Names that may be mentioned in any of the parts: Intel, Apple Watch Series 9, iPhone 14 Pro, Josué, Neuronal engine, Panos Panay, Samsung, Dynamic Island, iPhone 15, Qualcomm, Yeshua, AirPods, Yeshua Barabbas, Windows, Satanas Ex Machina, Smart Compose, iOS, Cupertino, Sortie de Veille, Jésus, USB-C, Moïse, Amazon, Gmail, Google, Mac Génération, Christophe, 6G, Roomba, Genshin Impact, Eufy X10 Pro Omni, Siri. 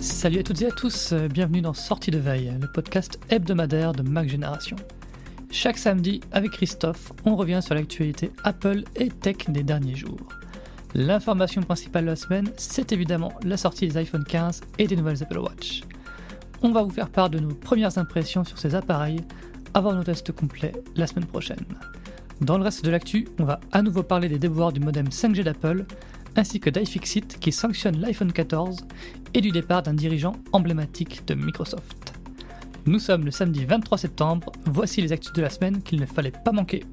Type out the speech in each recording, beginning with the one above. Salut à toutes et à tous, bienvenue dans Sortie de Veille, le podcast hebdomadaire de Mac Génération. Chaque samedi, avec Christophe, on revient sur l'actualité Apple et Tech des derniers jours. L'information principale de la semaine, c'est évidemment la sortie des iPhone 15 et des nouvelles Apple Watch. On va vous faire part de nos premières impressions sur ces appareils avant nos tests complets la semaine prochaine. Dans le reste de l'actu, on va à nouveau parler des déboires du modem 5G d'Apple, ainsi que d'iFixit qui sanctionne l'iPhone 14 et du départ d'un dirigeant emblématique de Microsoft. Nous sommes le samedi 23 septembre, voici les actus de la semaine qu'il ne fallait pas manquer.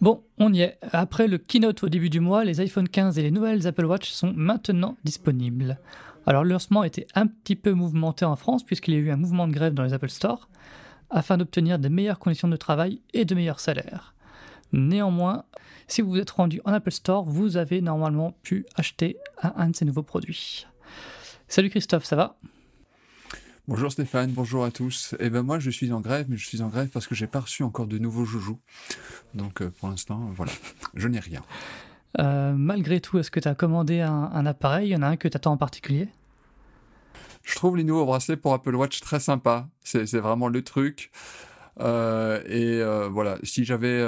Bon, on y est. Après le keynote au début du mois, les iPhone 15 et les nouvelles Apple Watch sont maintenant disponibles. Alors le lancement était un petit peu mouvementé en France puisqu'il y a eu un mouvement de grève dans les Apple Store afin d'obtenir des meilleures conditions de travail et de meilleurs salaires. Néanmoins, si vous vous êtes rendu en Apple Store, vous avez normalement pu acheter un de ces nouveaux produits. Salut Christophe, ça va ? Bonjour Stéphane, bonjour à tous. Moi je suis en grève, mais je suis en grève parce que j'ai pas reçu encore de nouveaux joujoux. Donc pour l'instant, voilà, je n'ai rien. Malgré tout, est-ce que tu as commandé un appareil ? Il y en a un que tu attends en particulier ? Je trouve les nouveaux bracelets pour Apple Watch très sympas. C'est vraiment le truc. Voilà, si j'avais...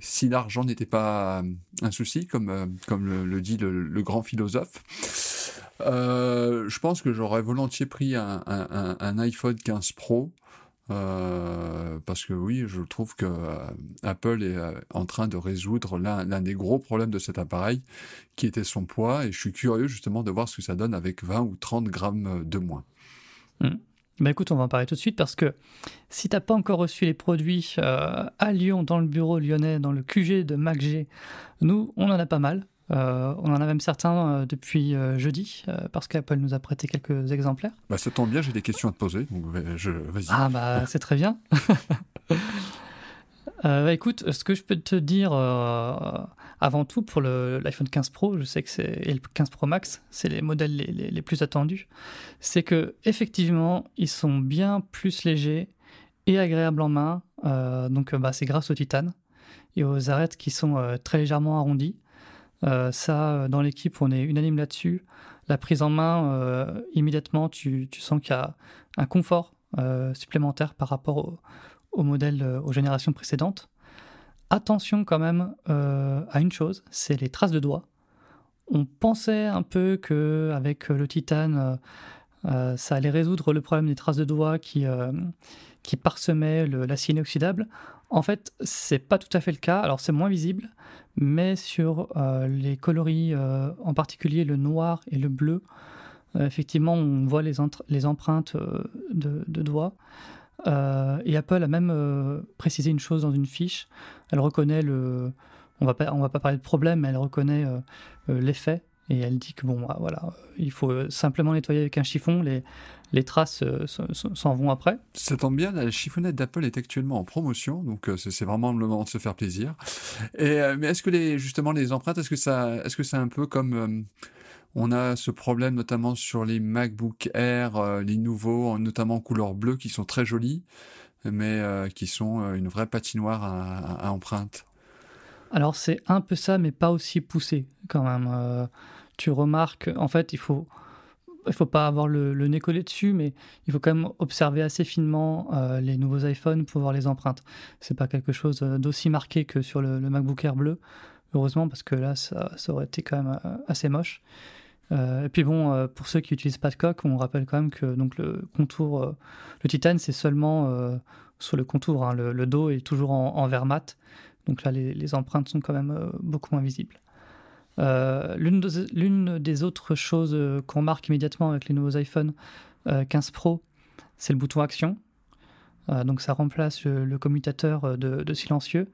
Si l'argent n'était pas un souci, comme le dit le grand philosophe, je pense que j'aurais volontiers pris un iPhone 15 Pro, parce que oui, je trouve que Apple est en train de résoudre l'un des gros problèmes de cet appareil, qui était son poids, et je suis curieux justement de voir ce que ça donne avec 20 ou 30 grammes de moins. Ben écoute, on va en parler tout de suite parce que si tu n'as pas encore reçu les produits à Lyon, dans le bureau lyonnais, dans le QG de MacG, nous, on en a pas mal. On en a même certains depuis jeudi parce qu'Apple nous a prêté quelques exemplaires. Bah, ça tombe bien, j'ai des questions à te poser. Donc vas-y. Ah bah c'est très bien. Écoute, ce que je peux te dire avant tout pour l'iPhone 15 Pro, je sais que et le 15 Pro Max, c'est les modèles les plus attendus, c'est que effectivement ils sont bien plus légers et agréables en main. C'est grâce au titane et aux arêtes qui sont très légèrement arrondies. Dans l'équipe, on est unanime là-dessus. La prise en main, immédiatement, tu sens qu'il y a un confort supplémentaire par rapport au modèle, aux générations précédentes. Attention quand même à une chose, c'est les traces de doigts. On pensait un peu qu'avec le titane, ça allait résoudre le problème des traces de doigts qui parsemaient l'acier inoxydable. En fait, c'est pas tout à fait le cas. Alors, c'est moins visible, mais sur les coloris, en particulier le noir et le bleu, effectivement, on voit les empreintes de doigts. Et Apple a même précisé une chose dans une fiche. Elle reconnaît on va pas parler de problème, mais elle reconnaît l'effet et elle dit que il faut simplement nettoyer avec un chiffon les les traces s'en vont après. Ça tombe bien, la chiffonnette d'Apple est actuellement en promotion, donc c'est vraiment le moment de se faire plaisir. Et, mais est-ce que les empreintes, est-ce que c'est un peu comme... on a ce problème notamment sur les MacBook Air, les nouveaux, notamment couleur bleue, qui sont très jolis, mais qui sont une vraie patinoire à empreintes. Alors c'est un peu ça, mais pas aussi poussé quand même. Tu remarques, en fait, il faut pas avoir le nez collé dessus, mais il faut quand même observer assez finement les nouveaux iPhones pour voir les empreintes. C'est pas quelque chose d'aussi marqué que sur le MacBook Air bleu, heureusement, parce que là, ça aurait été quand même assez moche. Et puis bon, pour ceux qui n'utilisent pas de coque, on rappelle quand même que donc, le contour, le titane, c'est seulement sur le contour, hein, le dos est toujours en vert mat, donc là, les empreintes sont quand même beaucoup moins visibles. L'une des autres choses qu'on marque immédiatement avec les nouveaux iPhone 15 Pro, c'est le bouton action. Donc ça remplace le commutateur de silencieux.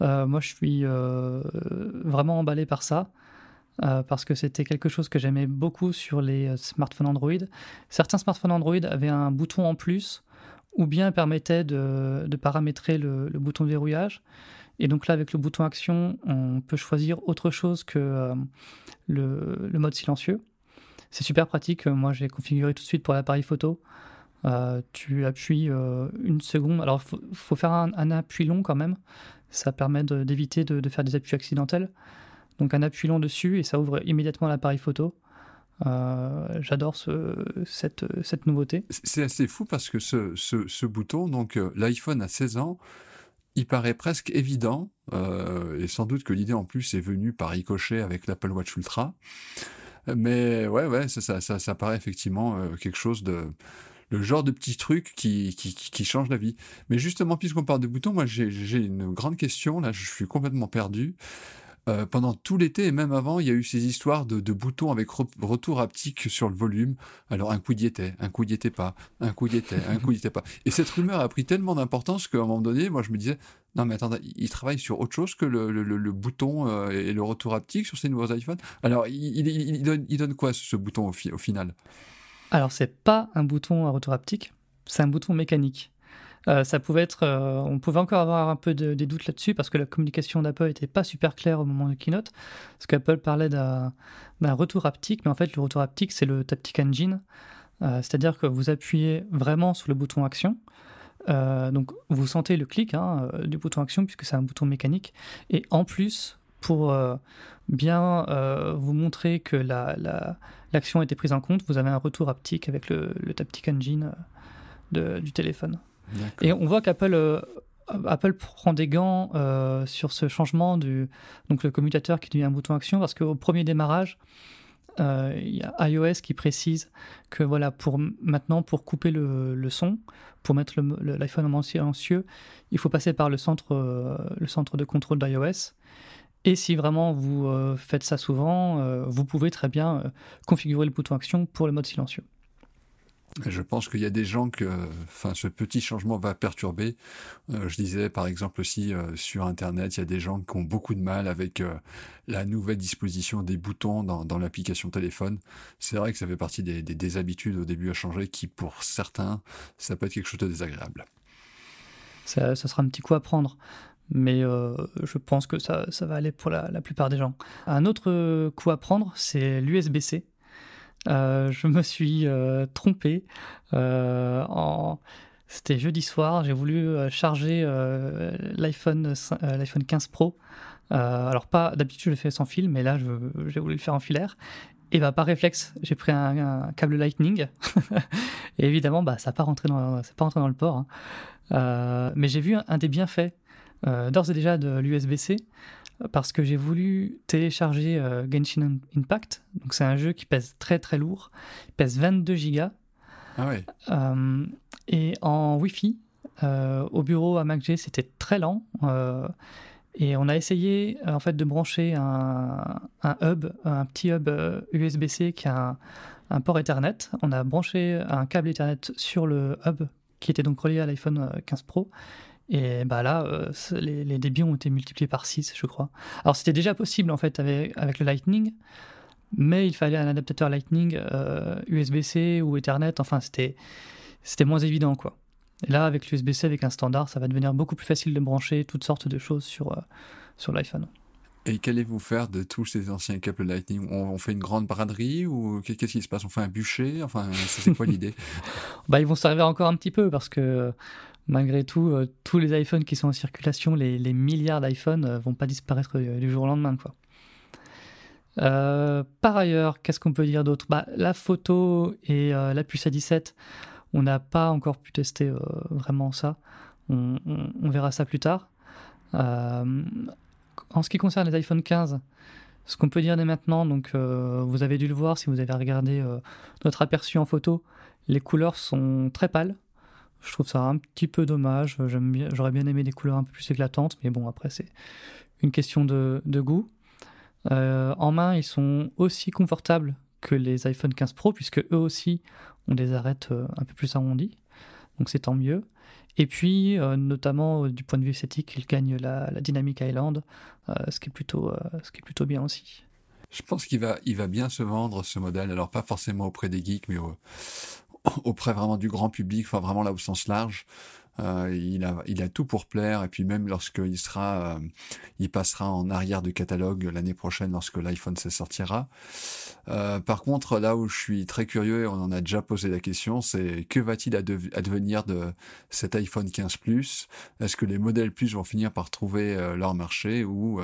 Moi je suis vraiment emballé par ça, parce que c'était quelque chose que j'aimais beaucoup sur les smartphones Android. Certains smartphones Android avaient un bouton en plus, ou bien permettaient de paramétrer le bouton de verrouillage. Et donc là, avec le bouton action, on peut choisir autre chose que le mode silencieux. C'est super pratique. Moi, j'ai configuré tout de suite pour l'appareil photo. Tu appuies une seconde. Alors, faut faire un appui long quand même. Ça permet d'éviter de faire des appuis accidentels. Donc, un appui long dessus et ça ouvre immédiatement l'appareil photo. J'adore cette nouveauté. C'est assez fou parce que ce bouton, donc l'iPhone a 16 ans, il paraît presque évident, et sans doute que l'idée en plus est venue par ricochet avec l'Apple Watch Ultra. Mais ouais, ça paraît effectivement quelque chose de... Le genre de petit truc qui change la vie. Mais justement, puisqu'on parle de boutons, moi j'ai une grande question, là je suis complètement perdu. Pendant tout l'été et même avant, il y a eu ces histoires de boutons avec retour haptique sur le volume. Alors un coup il y était, un coup il n'y était pas, un coup il y était, un coup il n'y était pas. Et cette rumeur a pris tellement d'importance qu'à un moment donné, moi je me disais, non mais attendez, ils travaillent sur autre chose que le bouton et le retour haptique sur ces nouveaux iPhones. Alors il donne quoi ce bouton au final ? Alors, c'est pas un bouton à retour haptique, c'est un bouton mécanique. Ça pouvait être, on pouvait encore avoir un peu des doutes là-dessus parce que la communication d'Apple n'était pas super claire au moment du keynote. Parce qu'Apple parlait d'un retour haptique, mais en fait, le retour haptique, c'est le Taptic Engine. C'est-à-dire que vous appuyez vraiment sur le bouton action. Donc, vous sentez le clic du bouton action puisque c'est un bouton mécanique. Et en plus, pour bien vous montrer que l'action a été prise en compte, vous avez un retour haptique avec le Taptic Engine du téléphone. D'accord. Et on voit qu'Apple prend des gants sur ce changement donc le commutateur qui devient un bouton action, parce qu'au premier démarrage, il y a iOS qui précise que voilà, pour couper le son, pour mettre l'iPhone en silencieux, il faut passer par le centre de contrôle d'iOS. Et si vraiment vous faites ça souvent, vous pouvez très bien configurer le bouton action pour le mode silencieux. Je pense qu'il y a des gens que ce petit changement va perturber. Je disais par exemple aussi sur Internet, il y a des gens qui ont beaucoup de mal avec la nouvelle disposition des boutons dans l'application téléphone. C'est vrai que ça fait partie des habitudes au début à changer qui, pour certains, ça peut être quelque chose de désagréable. Ça sera un petit coup à prendre. Mais je pense que ça va aller pour la plupart des gens. Un autre coup à prendre, c'est l'USB-C. Je me suis trompé. C'était jeudi soir, j'ai voulu charger l'iPhone 15 Pro. Alors pas d'habitude, je le fais sans fil, mais là, j'ai voulu le faire en filaire. Et par réflexe, j'ai pris un câble Lightning. Et évidemment, ça n'est pas rentré dans le port. Mais j'ai vu un des bienfaits d'ores et déjà de l'USB-C, parce que j'ai voulu télécharger Genshin Impact. Donc c'est un jeu qui pèse très très lourd, il pèse 22 gigas. Ah oui. Et en Wi-Fi, au bureau à MacG, c'était très lent. Et on a essayé en fait de brancher un petit hub USB-C qui a un port Ethernet. On a branché un câble Ethernet sur le hub qui était donc relié à l'iPhone 15 Pro. Et là, les débits ont été multipliés par 6, je crois. Alors, c'était déjà possible, en fait, avec le Lightning, mais il fallait un adaptateur Lightning, USB-C ou Ethernet, enfin c'était moins évident quoi. Et là avec l'USB-C, avec un standard, ça va devenir beaucoup plus facile de brancher toutes sortes de choses sur l'iPhone. Et qu'allez-vous faire de tous ces anciens câbles Lightning ? On fait une grande braderie ou qu'est-ce qui se passe ? On fait un bûcher ? Enfin, c'est quoi l'idée ? Bah, ils vont servir encore un petit peu parce que malgré tout, tous les iPhones qui sont en circulation, les milliards d'iPhones vont pas disparaître du jour au lendemain, quoi. Par ailleurs, qu'est-ce qu'on peut dire d'autre ? Bah, la photo et la puce A17, on n'a pas encore pu tester vraiment ça. On verra ça plus tard. En ce qui concerne les iPhone 15, ce qu'on peut dire dès maintenant, donc vous avez dû le voir si vous avez regardé notre aperçu en photo, les couleurs sont très pâles. Je trouve ça un petit peu dommage. J'aurais bien aimé des couleurs un peu plus éclatantes, mais bon, après, c'est une question de goût. En main, ils sont aussi confortables que les iPhone 15 Pro, puisque eux aussi, on les arrête un peu plus arrondis. Donc c'est tant mieux. Et puis, notamment du point de vue esthétique, il gagne la Dynamic Island, ce qui est plutôt bien aussi. Je pense qu'il va bien se vendre, ce modèle. Alors, pas forcément auprès des geeks, mais auprès vraiment du grand public, enfin vraiment là au sens large. Il a tout pour plaire. Et puis même lorsqu'il sera, il passera en arrière de catalogue l'année prochaine lorsque l'iPhone 16 sortira. Par contre, là où je suis très curieux, et on en a déjà posé la question, c'est que va-t-il advenir de cet iPhone 15 Plus ? Est-ce que les modèles Plus vont finir par trouver leur marché ou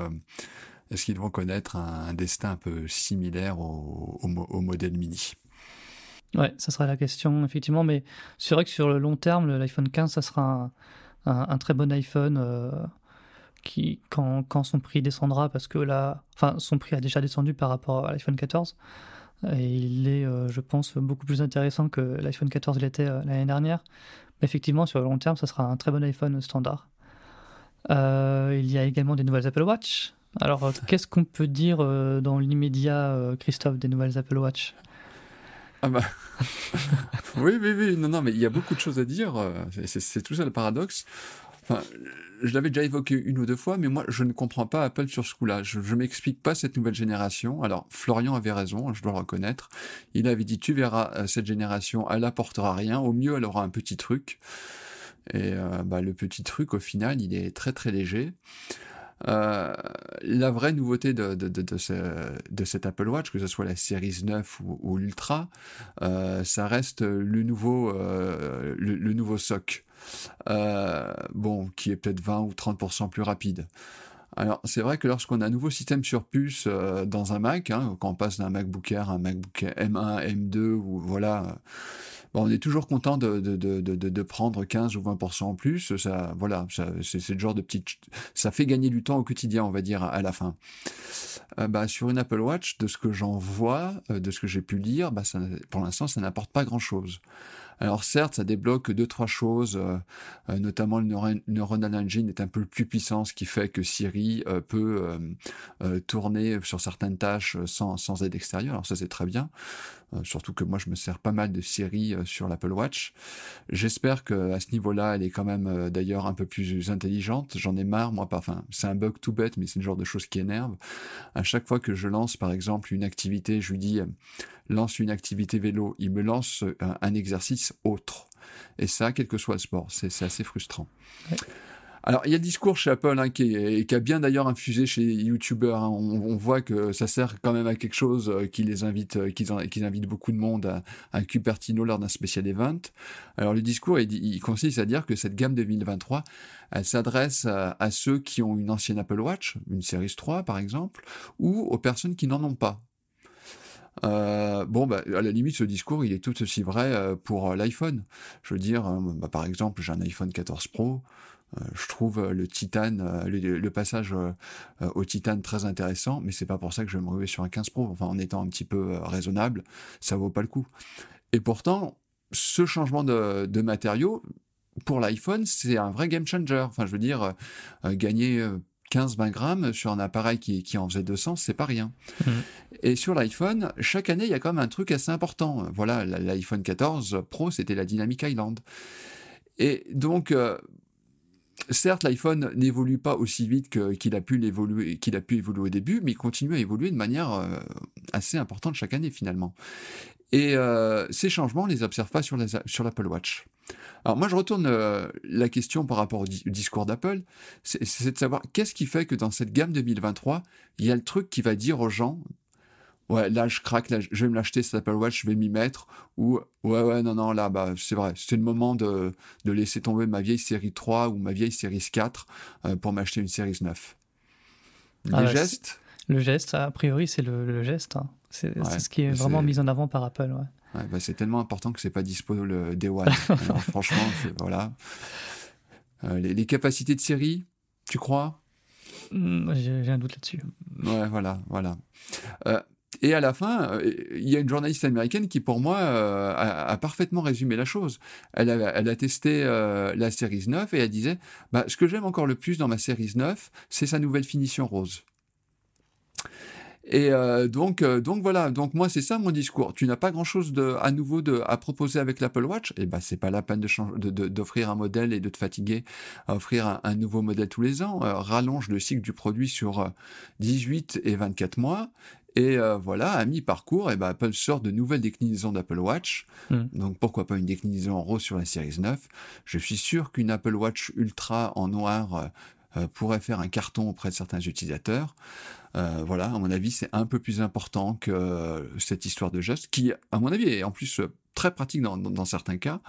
est-ce qu'ils vont connaître un destin un peu similaire au modèle mini ? Ouais, ça sera la question, effectivement, mais c'est vrai que sur le long terme, l'iPhone 15, ça sera un très bon iPhone qui, quand son prix descendra, parce que là, enfin, son prix a déjà descendu par rapport à l'iPhone 14, et il est, je pense, beaucoup plus intéressant que l'iPhone 14 l'était l'année dernière, mais effectivement, sur le long terme, ça sera un très bon iPhone standard. Il y a également des nouvelles Apple Watch. Alors, qu'est-ce qu'on peut dire dans l'immédiat, Christophe, des nouvelles Apple Watch ? Ah bah. Oui, non, mais il y a beaucoup de choses à dire, c'est tout ça le paradoxe. Enfin, je l'avais déjà évoqué une ou deux fois, mais moi, je ne comprends pas Apple sur ce coup-là. Je m'explique pas cette nouvelle génération. Alors, Florian avait raison, je dois le reconnaître. Il avait dit, tu verras, cette génération, elle apportera rien. Au mieux, elle aura un petit truc. Et le petit truc, au final, il est très, très léger. La vraie nouveauté de cette Apple Watch, que ce soit la Series 9 ou l'Ultra, ça reste le nouveau SoC, qui est peut-être 20 ou 30% plus rapide. Alors, c'est vrai que lorsqu'on a un nouveau système sur puce dans un Mac, hein, quand on passe d'un MacBook Air à un MacBook M1, M2, ou voilà, on est toujours content de prendre 15 ou 20% en plus. Ça, voilà, c'est le genre de petite... Ça fait gagner du temps au quotidien, on va dire, à la fin. Sur une Apple Watch, de ce que j'en vois, de ce que j'ai pu lire, ça, pour l'instant, ça n'apporte pas grand-chose. Alors certes, ça débloque 2-3 choses, notamment le Neuronal engine est un peu plus puissant, ce qui fait que Siri peut tourner sur certaines tâches sans aide extérieure. Alors ça, c'est très bien, surtout que moi, je me sers pas mal de Siri sur l'Apple Watch. J'espère qu'à ce niveau-là, elle est quand même d'ailleurs un peu plus intelligente. J'en ai marre, moi, c'est un bug tout bête, mais c'est le genre de chose qui énerve. À chaque fois que je lance, par exemple, une activité, je lui dis... lance une activité vélo, il me lance un exercice autre. Et ça, quel que soit le sport, c'est assez frustrant. Ouais. Alors, il y a le discours chez Apple qui a bien d'ailleurs infusé chez les youtubeurs. Hein. On voit que ça sert quand même à quelque chose qui les invite, qui invite beaucoup de monde à Cupertino lors d'un spécial event. Alors, le discours, il consiste à dire que cette gamme 2023, elle s'adresse à ceux qui ont une ancienne Apple Watch, une Series 3 par exemple, ou aux personnes qui n'en ont pas. À la limite, ce discours, il est tout aussi vrai pour l'iPhone. Je veux dire, par exemple, j'ai un iPhone 14 Pro, je trouve le titane, le passage au titane très intéressant, mais c'est pas pour ça que je vais me ruer sur un 15 Pro. Enfin, en étant un petit peu raisonnable, ça vaut pas le coup. Et pourtant, ce changement de matériaux, pour l'iPhone, c'est un vrai game changer. Enfin, je veux dire, gagner... 15-20 grammes sur un appareil qui en faisait 200, c'est pas rien. Mmh. Et sur l'iPhone, chaque année, il y a quand même un truc assez important. Voilà, l'iPhone 14 Pro, c'était la Dynamic Island. Et donc, Certes, l'iPhone n'évolue pas aussi vite qu'il a pu évoluer au début, mais il continue à évoluer de manière assez importante chaque année finalement. Et ces changements, on les observe pas sur l'Apple Watch. Alors moi, je retourne la question par rapport au discours d'Apple, c'est de savoir qu'est-ce qui fait que dans cette gamme 2023, il y a le truc qui va dire aux gens « Ouais, là, je craque, là, je vais me l'acheter, cette Apple Watch, je vais m'y mettre. » Ou « Ouais, non, là, bah, c'est vrai, c'est le moment de laisser tomber ma vieille série 3 ou ma vieille série 4 pour m'acheter une série 9. » Les gestes ? Le geste, a priori, c'est le geste. Hein. C'est ce qui est vraiment mis en avant par Apple. Ouais. Ouais, bah c'est tellement important que ce n'est pas dispo le Day One. Alors, franchement, voilà. Les capacités de Siri, tu crois ? J'ai un doute là-dessus. Ouais, voilà. Et à la fin, il y a une journaliste américaine qui, pour moi, a parfaitement résumé la chose. Elle a testé la série 9 et elle disait bah, « Ce que j'aime encore le plus dans ma série 9, c'est sa nouvelle finition rose. » Et donc voilà, donc moi c'est ça mon discours. Tu n'as pas grand chose à nouveau à proposer avec l'Apple Watch, et ben c'est pas la peine d'offrir un modèle et de te fatiguer à offrir un nouveau modèle tous les ans. Rallonge le cycle du produit sur 18 et 24 mois. Et voilà, à mi-parcours, et ben Apple sort de nouvelles déclinaisons d'Apple Watch. Donc pourquoi pas une déclinaison en rose sur la Series 9. Je suis sûr qu'une Apple Watch Ultra en noir pourrait faire un carton auprès de certains utilisateurs. Voilà, à mon avis, c'est un peu plus important que cette histoire de geste, qui, à mon avis, est en plus très pratique dans certains cas,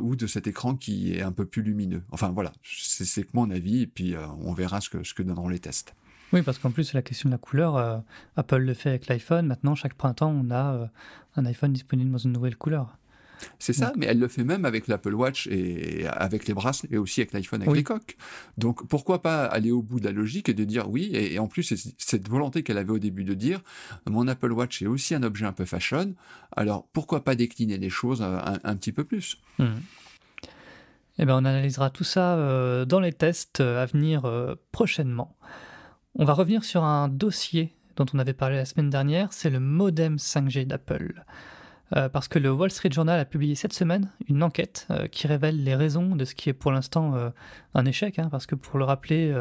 ou de cet écran qui est un peu plus lumineux. Enfin, voilà, c'est que mon avis, et puis on verra ce que donneront les tests. Oui, parce qu'en plus, la question de la couleur, Apple le fait avec l'iPhone. Maintenant, chaque printemps, on a un iPhone disponible dans une nouvelle couleur. C'est ça, mais elle le fait même avec l'Apple Watch et avec les bracelets et aussi avec l'iPhone avec les coques. Donc pourquoi pas aller au bout de la logique et de dire oui, et en plus c'est cette volonté qu'elle avait au début de dire mon Apple Watch est aussi un objet un peu fashion, alors pourquoi pas décliner les choses un petit peu plus. Eh bien on analysera tout ça dans les tests à venir prochainement. On va revenir sur un dossier dont on avait parlé la semaine dernière, c'est le modem 5G d'Apple. Parce que le Wall Street Journal a publié cette semaine une enquête qui révèle les raisons de ce qui est pour l'instant un échec, parce que pour le rappeler,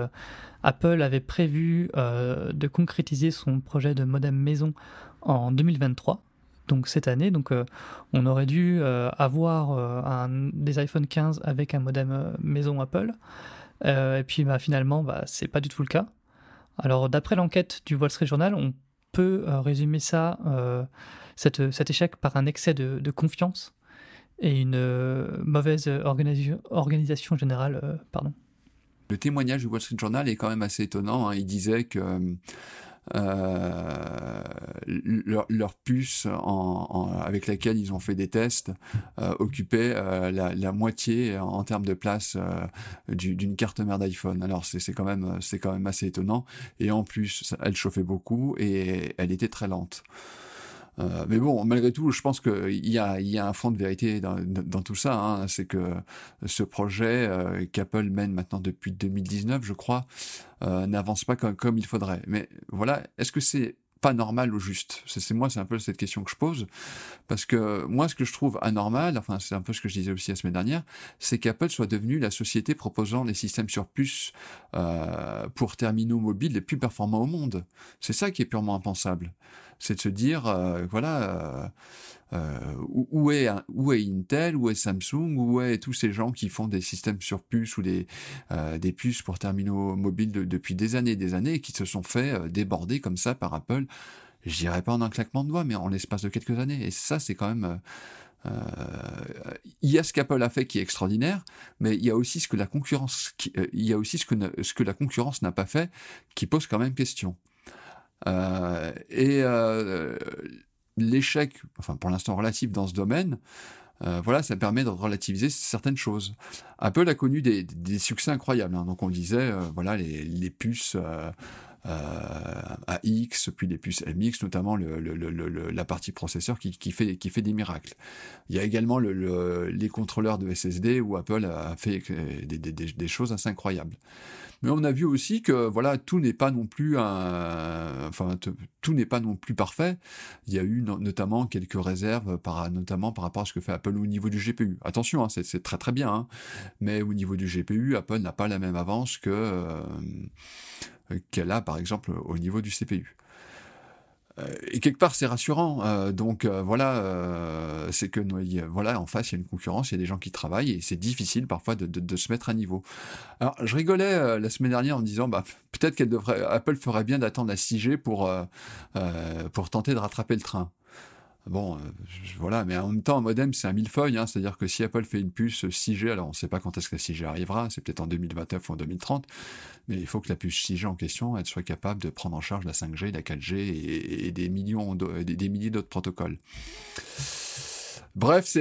Apple avait prévu de concrétiser son projet de modem maison en 2023, donc cette année. Donc on aurait dû avoir des iPhone 15 avec un modem maison Apple, et puis finalement c'est pas du tout le cas. Alors d'après l'enquête du Wall Street Journal, on peut résumer ça, cet échec par un excès de confiance et une mauvaise organisation générale. Le témoignage du Wall Street Journal est quand même assez étonnant. Il disait que leur puce avec laquelle ils ont fait des tests occupait la moitié en termes de place d'une carte mère d'iPhone. Alors c'est quand même assez étonnant, et en plus elle chauffait beaucoup et elle était très lente. Mais bon, malgré tout, je pense qu'il y a un fond de vérité dans tout ça. C'est que ce projet qu'Apple mène maintenant depuis 2019, je crois, n'avance pas comme il faudrait. Mais voilà, est-ce que c'est pas normal au juste ? C'est un peu cette question que je pose, parce que moi, ce que je trouve anormal, enfin c'est un peu ce que je disais aussi la semaine dernière, c'est qu'Apple soit devenue la société proposant les systèmes sur puce pour terminaux mobiles les plus performants au monde. C'est ça qui est purement impensable. C'est de se dire, où est Intel, où est Samsung, où est tous ces gens qui font des systèmes sur puce ou des puces pour terminaux mobiles depuis des années et qui se sont fait déborder comme ça par Apple, je dirais pas en un claquement de doigts, mais en l'espace de quelques années. Et ça, c'est quand même... il y a ce qu'Apple a fait qui est extraordinaire, mais il y a aussi ce que la concurrence n'a pas fait qui pose quand même question. L'échec, enfin pour l'instant relatif dans ce domaine, voilà, ça permet de relativiser certaines choses. Apple a connu des succès incroyables, donc on disait, voilà, les puces AX, puis des puces MX, notamment la partie processeur qui fait des miracles. Il y a également les contrôleurs de SSD où Apple a fait des choses assez incroyables. Mais on a vu aussi que voilà, tout n'est pas non plus tout n'est pas non plus parfait. Il y a eu notamment quelques réserves notamment par rapport à ce que fait Apple au niveau du GPU. Attention, hein, c'est très très bien, hein, mais au niveau du GPU, Apple n'a pas la même avance qu'elle a par exemple au niveau du CPU. Et quelque part, c'est rassurant. C'est que voilà, en face, il y a une concurrence, il y a des gens qui travaillent et c'est difficile parfois de se mettre à niveau. Alors, je rigolais la semaine dernière en me disant, peut-être Apple ferait bien d'attendre la 6G pour tenter de rattraper le train. Bon, voilà, mais en même temps, un modem, c'est un millefeuille, hein, c'est-à-dire que si Apple fait une puce 6G, alors on ne sait pas quand est-ce que la 6G arrivera, c'est peut-être en 2029 ou en 2030, mais il faut que la puce 6G en question, elle soit capable de prendre en charge la 5G, la 4G et des milliers d'autres protocoles. Bref,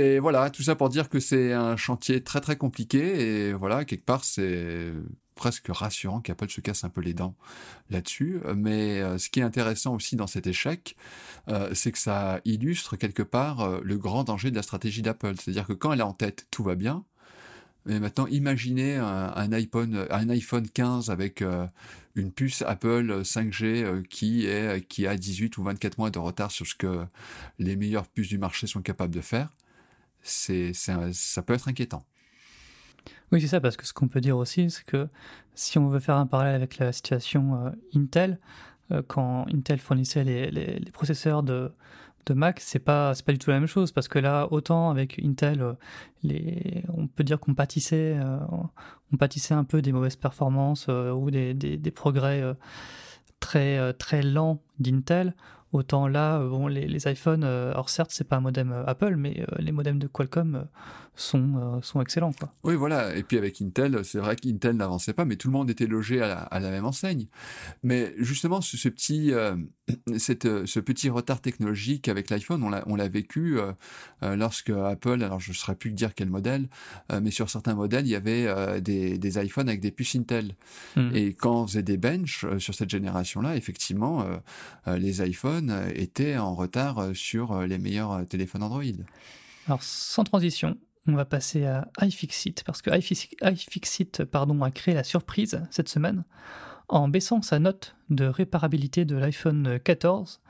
tout ça pour dire que c'est un chantier très très compliqué, et voilà, quelque part, c'est presque rassurant qu'Apple se casse un peu les dents là-dessus, mais ce qui est intéressant aussi dans cet échec, c'est que ça illustre quelque part le grand danger de la stratégie d'Apple, c'est-à-dire que quand elle a en tête tout va bien, mais maintenant imaginez un iPhone 15 avec une puce Apple 5G qui a 18 ou 24 mois de retard sur ce que les meilleures puces du marché sont capables de faire, ça peut être inquiétant. Oui, c'est ça, parce que ce qu'on peut dire aussi, c'est que si on veut faire un parallèle avec la situation Intel, quand Intel fournissait les processeurs de Mac, c'est pas du tout la même chose, parce que là, autant avec Intel, on peut dire qu'on pâtissait, un peu des mauvaises performances ou des progrès très, très lents d'Intel, autant là, les iPhones, alors certes, c'est pas un modem Apple, mais les modems de Qualcomm sont excellents, quoi. Oui, voilà. Et puis avec Intel, c'est vrai qu'Intel n'avançait pas, mais tout le monde était logé à la même enseigne. Mais justement, ce petit retard technologique avec l'iPhone, on l'a vécu lorsque Apple, alors je ne saurais plus dire quel modèle, mais sur certains modèles, il y avait des iPhones avec des puces Intel. Mmh. Et quand on faisait des benches sur cette génération-là, effectivement, les iPhones était en retard sur les meilleurs téléphones Android. Alors, sans transition, on va passer à iFixit, parce que iFixit, a créé la surprise cette semaine en baissant sa note de réparabilité de l'iPhone 14.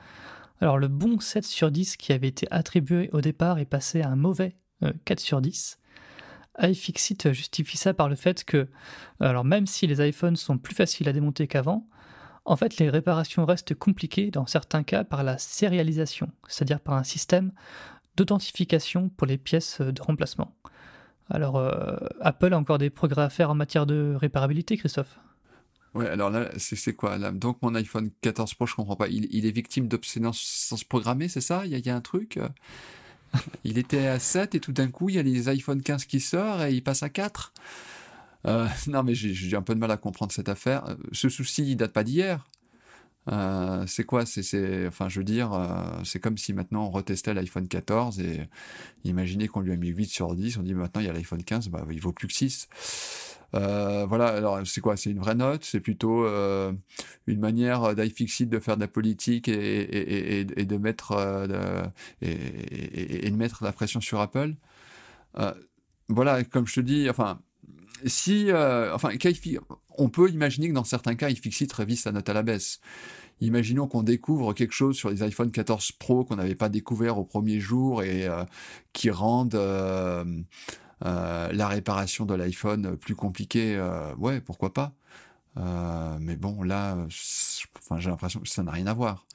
Alors, le bon 7 sur 10 qui avait été attribué au départ est passé à un mauvais 4 sur 10. iFixit justifie ça par le fait que, alors même si les iPhones sont plus faciles à démonter qu'avant, en fait, les réparations restent compliquées dans certains cas par la sérialisation, c'est-à-dire par un système d'authentification pour les pièces de remplacement. Alors, Apple a encore des progrès à faire en matière de réparabilité, Christophe ? Ouais, alors là, c'est quoi là ? Donc, mon iPhone 14 Pro, je comprends pas, il est victime d'obsolescence programmée, c'est ça ? Il y a un truc ? Il était à 7 et tout d'un coup, il y a les iPhone 15 qui sortent et il passe à 4 ? Non, mais j'ai un peu de mal à comprendre cette affaire. Ce souci, il date pas d'hier. C'est quoi ? C'est comme si maintenant on retestait l'iPhone 14 et imaginez qu'on lui a mis 8 sur 10. On dit maintenant il y a l'iPhone 15, il vaut plus que 6. Voilà, alors c'est quoi ? C'est une vraie note ? C'est plutôt une manière d'iFixit de faire de la politique et de mettre de mettre la pression sur Apple. Voilà, comme je te dis, on peut imaginer que dans certains cas, iFixit révise sa note à la baisse. Imaginons qu'on découvre quelque chose sur les iPhone 14 Pro qu'on n'avait pas découvert au premier jour et qui rendent la réparation de l'iPhone plus compliquée. Ouais, pourquoi pas. Mais bon, là, j'ai l'impression que ça n'a rien à voir.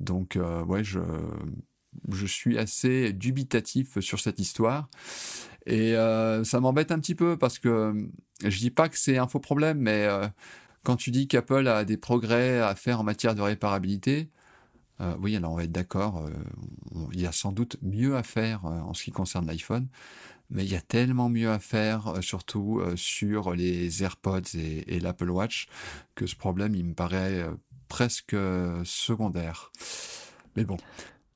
Donc, je suis assez dubitatif sur cette histoire. Et ça m'embête un petit peu parce que je dis pas que c'est un faux problème, mais quand tu dis qu'Apple a des progrès à faire en matière de réparabilité, oui, alors on va être d'accord, il y a sans doute mieux à faire en ce qui concerne l'iPhone, mais il y a tellement mieux à faire, surtout sur les AirPods et l'Apple Watch, que ce problème, il me paraît presque secondaire. Mais bon.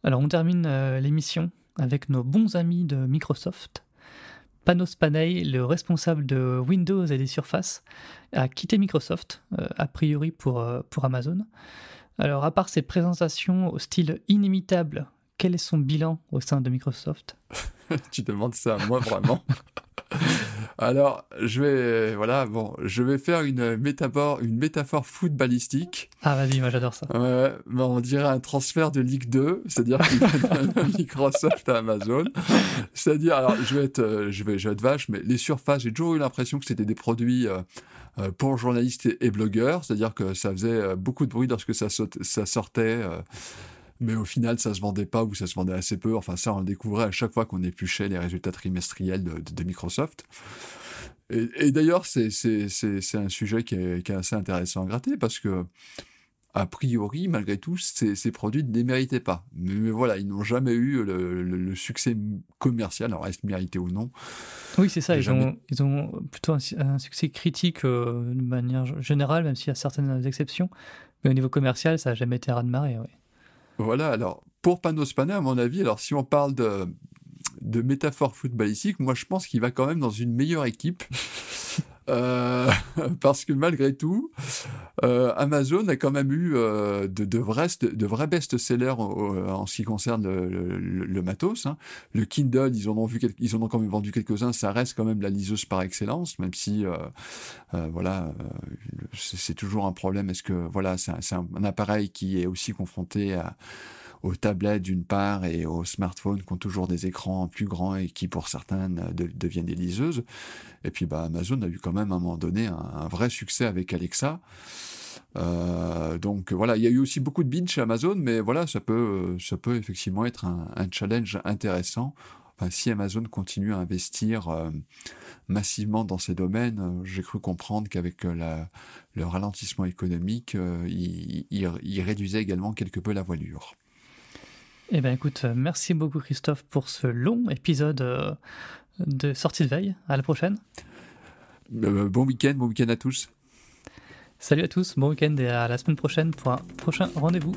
Alors on termine l'émission avec nos bons amis de Microsoft, Panos Panay, le responsable de Windows et des surfaces, a quitté Microsoft, a priori pour Amazon. Alors, à part ses présentations au style inimitable, quel est son bilan au sein de Microsoft ? Tu demandes ça à moi, vraiment ? Alors, je vais faire une métaphore footballistique. Ah, vas-y, moi j'adore ça. On dirait un transfert de Ligue 2, c'est-à-dire de Microsoft à Amazon. C'est-à-dire, alors, je vais être vache, mais les surfaces, j'ai toujours eu l'impression que c'était des produits pour journalistes et blogueurs, c'est-à-dire que ça faisait beaucoup de bruit lorsque ça sortait. Mais au final, ça se vendait pas ou ça se vendait assez peu. Enfin, ça, on le découvrait à chaque fois qu'on épluchait les résultats trimestriels de Microsoft. Et d'ailleurs, c'est un sujet qui est assez intéressant à gratter parce que, a priori, malgré tout, ces produits ne les méritaient pas. Mais voilà, ils n'ont jamais eu le succès commercial. Alors, est-ce mérité ou non ? Oui, c'est ça. Ils ont plutôt un succès critique de manière générale, même s'il y a certaines exceptions. Mais au niveau commercial, ça n'a jamais été à raz-de-marée, oui. Voilà, alors, pour Panos Panay, à mon avis, alors si on parle de métaphore footballistique, moi je pense qu'il va quand même dans une meilleure équipe, parce que malgré tout, Amazon a quand même eu de vrais best-sellers en ce qui concerne le matos. Hein. Le Kindle, ils en ont quand même vendu quelques-uns, ça reste quand même la liseuse par excellence, même si, c'est toujours un problème. Est-ce que, voilà, c'est un appareil qui est aussi confronté aux tablettes d'une part et aux smartphones qui ont toujours des écrans plus grands et qui pour certains deviennent des liseuses. Et puis Amazon a eu quand même à un moment donné un vrai succès avec Alexa. Donc voilà, il y a eu aussi beaucoup de binge chez Amazon, mais voilà, ça peut effectivement être un challenge intéressant. Enfin, si Amazon continue à investir massivement dans ces domaines, j'ai cru comprendre qu'avec le ralentissement économique, il réduisait également quelque peu la voilure. Eh bien écoute, merci beaucoup Christophe pour ce long épisode de Sortie de Veille. À la prochaine. Bon week-end à tous. Salut à tous, bon week-end et à la semaine prochaine pour un prochain rendez-vous.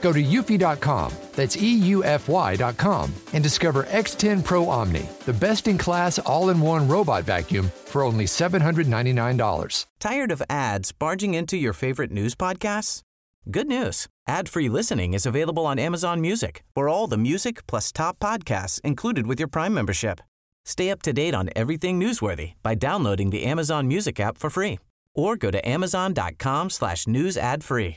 Go to eufy.com, that's EUFY.com, and discover X10 Pro Omni, the best-in-class all-in-one robot vacuum for only $799. Tired of ads barging into your favorite news podcasts? Good news. Ad-free listening is available on Amazon Music for all the music plus top podcasts included with your Prime membership. Stay up to date on everything newsworthy by downloading the Amazon Music app for free or go to amazon.com/newsadfree.